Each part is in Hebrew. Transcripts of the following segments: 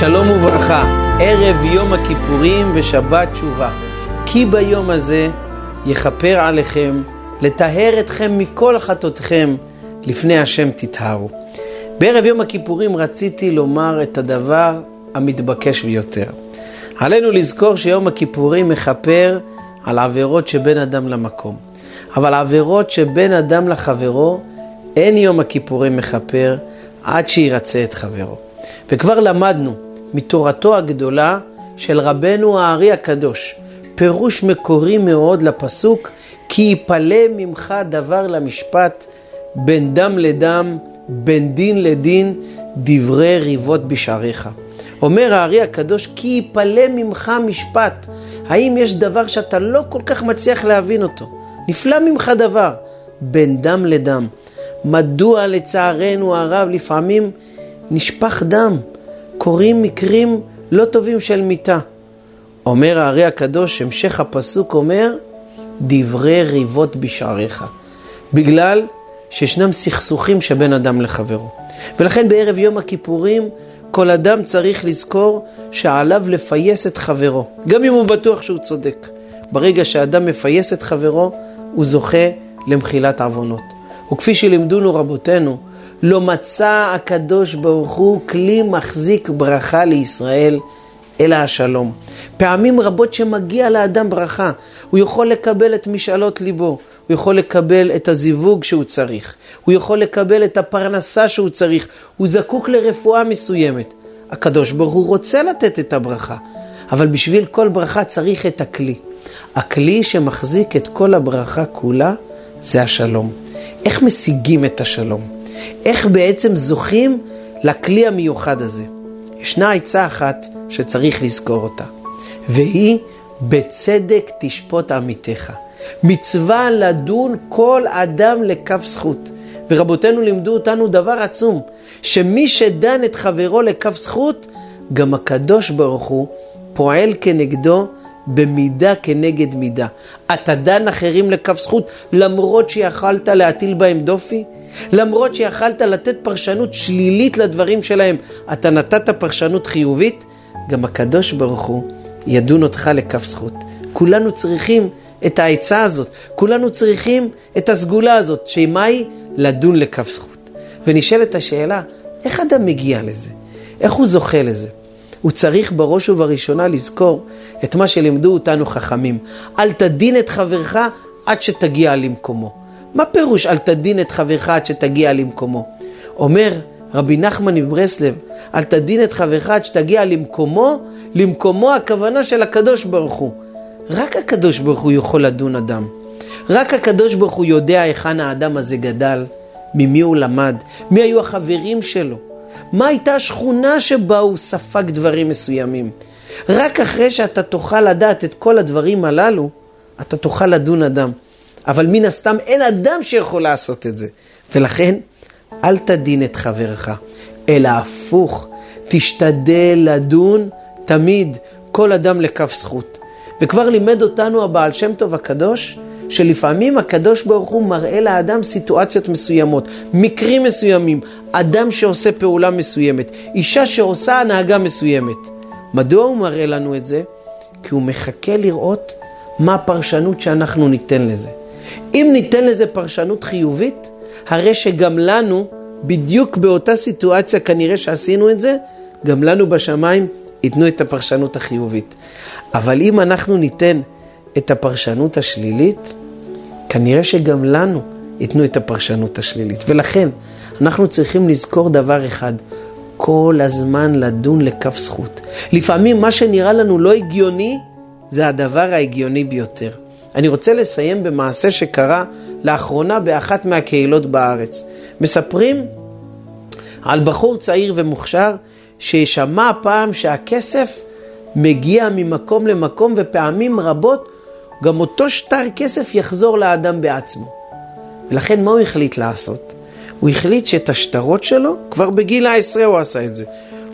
שלום וברכה, ערב יום הכיפורים ושבת תשובה. כי ביום הזה יכפר עליכם, לטהר אתכם מכל חטאותיכם, לפני השם תטהרו. בערב יום הכיפורים רציתי לומר את הדבר המתבקש ביותר. עלינו לזכור שיום הכיפורים מכפר על עבירות שבין אדם למקום. אבל עבירות שבין אדם לחברו, אין יום הכיפורים מכפר עד שירצה את חברו. וכבר למדנו מתורתו הגדולה של רבנו האר"י הקדוש, פירוש מקורי מאוד לפסוק, כי ייפלא ממך דבר למשפט, בין דם לדם, בין דין לדין, דברי ריבות בשעריך. אומר האר"י הקדוש, כי ייפלא ממך משפט. האם יש דבר שאתה לא כל כך מצליח להבין אותו? נפלא ממך דבר, בין דם לדם. מדוע לצערנו הרב לפעמים נשפך דם, קוראים מקרים לא טובים של מיתה? אומר האר"י הקדוש, המשך הפסוק אומר, דברי ריבות בשעריך. בגלל שישנם סכסוכים שבין אדם לחברו. ולכן בערב יום הכיפורים, כל אדם צריך לזכור שעליו לפייס את חברו, גם אם הוא בטוח שהוא צודק. ברגע שאדם מפייס את חברו, הוא זוכה למחילת עוונות. וכפי שלימדונו רבותינו, לא מצא הקדוש ברוך הוא כלי מחזיק ברכה לישראל, אלא השלום. פעמים רבות שמגיע לאדם ברכה, הוא יכול לקבל את משאלות ליבו, הוא יכול לקבל את הזיווג שהוא צריך, הוא יכול לקבל את הפרנסה שהוא צריך, הוא זקוק לרפואה מסוימת. הקדוש ברוך הוא רוצה לתת את הברכה, אבל בשביל כל ברכה צריך את הכלי. הכלי שמחזיק את כל הברכה כולה זה השלום. איך משיגים את השלום? איך בעצם זוכים לכלי המיוחד הזה? ישנה עצה אחת שצריך לזכור אותה, והיא בצדק תשפוט עמיתך. מצווה לדון כל אדם לכף זכות. ורבותינו לימדו אותנו דבר עצום, שמי שדן את חברו לכף זכות, גם הקדוש ברוך הוא פועל כנגדו במידה כנגד מידה. אתה דן אחרים לכף זכות למרות שיכלת להטיל בהם דופי, למרות שיכלת לתת פרשנות שלילית לדברים שלהם, אתה נתת פרשנות חיובית, גם הקדוש ברוך הוא ידון אותך לכף זכות. כולנו צריכים את העצה הזאת, כולנו צריכים את הסגולה הזאת, שמה היא? לדון לכף זכות. ונשאלת השאלה, איך אדם מגיע לזה? איך הוא זוכה לזה? הוא צריך בראש ובראשונה לזכור את מה שלימדו אותנו חכמים. אל תדין את חברך עד שתגיע למקומו. מה פירוש אל תדין את חברך עד שתגיע למקומו? אומר רבי נחמן מברסלב, אל תדין את חברך עד שתגיע למקומו, למקומו הכוונה של הקדוש ברוך הוא. רק הקדוש ברוך הוא יכול לדון אדם. רק הקדוש ברוך הוא יודע היכן האדם הזה גדל, ממי הוא למד, מי היו החברים שלו, מה הייתה השכונה שבה הוא ספק דברים מסוימים. רק אחרי שאתה תוכל לדעת את כל הדברים הללו, אתה תוכל לדון אדם. אבל מן הסתם אין אדם שיכול לעשות את זה. ולכן, אל תדין את חברך, אלא הפוך. תשתדל לדון תמיד כל אדם לכף זכות. וכבר לימד אותנו הבעל שם טוב הקדוש, שלפעמים הקדוש ברוך הוא מראה לאדם סיטואציות מסוימות, מקרים מסוימים, אדם שעושה פעולה מסוימת, אישה שעושה הנהגה מסוימת. מדוע הוא מראה לנו את זה? כי הוא מחכה לראות מה הפרשנות שאנחנו ניתן לזה. אם ניתן לזה פרשנות חיובית, הרי שגם לנו, בדיוק באותה סיטואציה כנראה שעשינו את זה, גם לנו בשמיים ייתנו את הפרשנות החיובית. אבל אם אנחנו ניתן את הפרשנות השלילית, כנראה שגם לנו ייתנו את הפרשנות השלילית. ולכן אנחנו צריכים לזכור דבר אחד, כל הזמן לדון לכף זכות. לפעמים מה שנראה לנו לא הגיוני, זה הדבר ההגיוני ביותר. אני רוצה לסיים במעשה שקרה לאחרונה באחת מהקהילות בארץ. מספרים על בחור צעיר ומוכשר ששמע פעם שהכסף מגיע ממקום למקום, ופעמים רבות גם אותו שטר כסף יחזור לאדם בעצמו. ולכן מה הוא החליט לעשות? הוא החליט שאת השטרות שלו, כבר בגיל 10 הוא עשה את זה,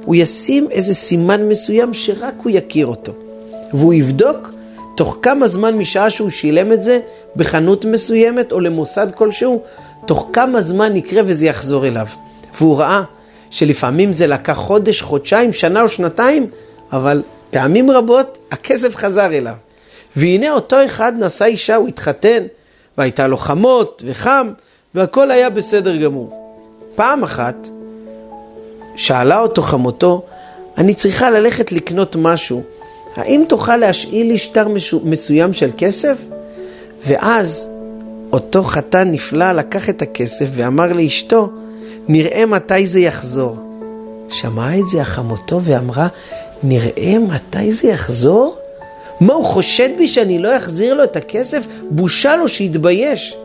הוא ישים איזה סימן מסוים שרק הוא יכיר אותו. והוא יבדוק תוך כמה זמן משעה שהוא שילם את זה בחנות מסוימת או למוסד כלשהו, תוך כמה זמן יקרה וזה יחזור אליו. והוא ראה שלפעמים זה לקח חודש, חודשיים, שנה או שנתיים, אבל פעמים רבות הכסף חזר אליו. והנה אותו אחד נשא אישה, הוא התחתן, והייתה לו חמות וחם, והכל היה בסדר גמור. פעם אחת שאלה אותו חמותו, אני צריכה ללכת לקנות משהו, האם תוכל להשאיל לי שטר מסוים של כסף? ואז אותו חתן נפלא לקח את הכסף ואמר לאשתו, נראה מתי זה יחזור. שמעה את זה החמותו ואמרה, נראה מתי זה יחזור? מה, הוא חושד בי שאני לא אחזיר לו את הכסף? בושה לו, שהתבייש.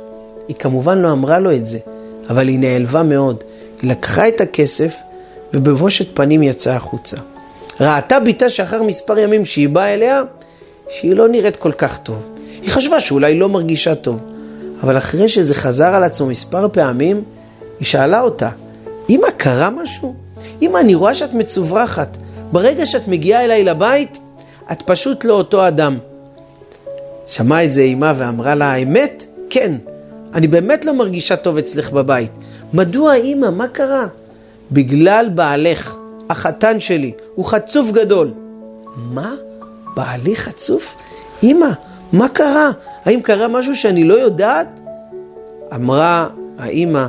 היא כמובן לא אמרה לו את זה, אבל היא נעלבה מאוד. היא לקחה את הכסף ובבושת פנים יצאה החוצה. ראתה ביתה שאחר מספר ימים שהיא באה אליה, שהיא לא נראית כל כך טוב. היא חשבה שאולי לא מרגישה טוב, אבל אחרי שזה חזר על עצמו מספר פעמים, היא שאלה אותה, אמא, קרה משהו? אמא, אני רואה שאת מצוברחת. ברגע שאת מגיעה אליי לבית, את פשוט לא אותו אדם. שמעה את זה אמא ואמרה לה, האמת? כן, אני באמת לא מרגישה טוב אצלך בבית. מדוע אמא, מה קרה? בגלל בעלך, החתן שלי, הוא חצוף גדול. מה? בעלי חצוף? אמא, מה קרה? האם קרה משהו שאני לא יודעת? אמרה האמא,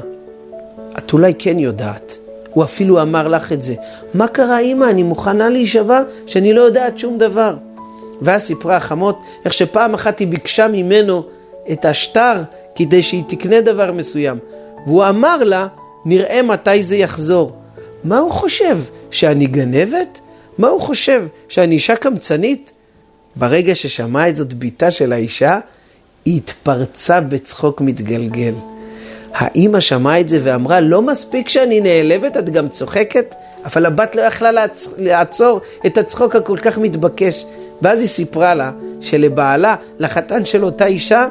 את אולי כן יודעת. הוא אפילו אמר לך את זה. מה קרה אמא? אני מוכנה להישבע שאני לא יודעת שום דבר. ואז סיפרה החמות איך שפעם אחת היא ביקשה ממנו את השטר כדי שהיא תקנה דבר מסוים. והוא אמר לה, נראה מתי זה יחזור. מה הוא חושב? שאני גנבת? מה הוא חושב? שאני אישה קמצנית? ברגע ששמעה את זאת ביתה של האישה, היא התפרצה בצחוק מתגלגל. האמא שמעה את זה ואמרה, לא מספיק שאני נעלבת, את גם צוחקת? אבל הבת לא יכלה לעצור את הצחוק הכל כך מתבקש. ואז היא סיפרה לה שלבעלה, לחתן של אותה אישה,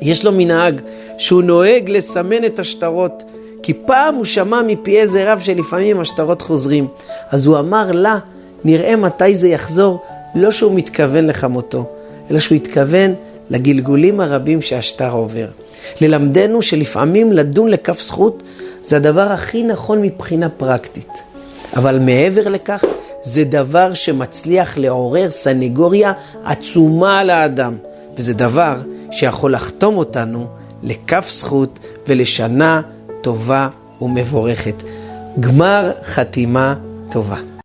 יש לו מנהג שהוא נוהג לסמן את השטרות. כי פעם הוא שמע מפי איזה רב שלפעמים השטרות חוזרים. אז הוא אמר לה, נראה מתי זה יחזור, לא שהוא מתכוון לחמותו, אלא שהוא התכוון לגלגולים הרבים שהשטר עובר. ללמדנו שלפעמים לדון לכף זכות זה הדבר הכי נכון מבחינה פרקטית. אבל מעבר לכך, זה דבר שמצליח לעורר סנגוריה עצומה על האדם. וזה דבר שיכול לחתום אותנו לכף זכות ולשנה טובה ומבורכת. גמר חתימה טובה.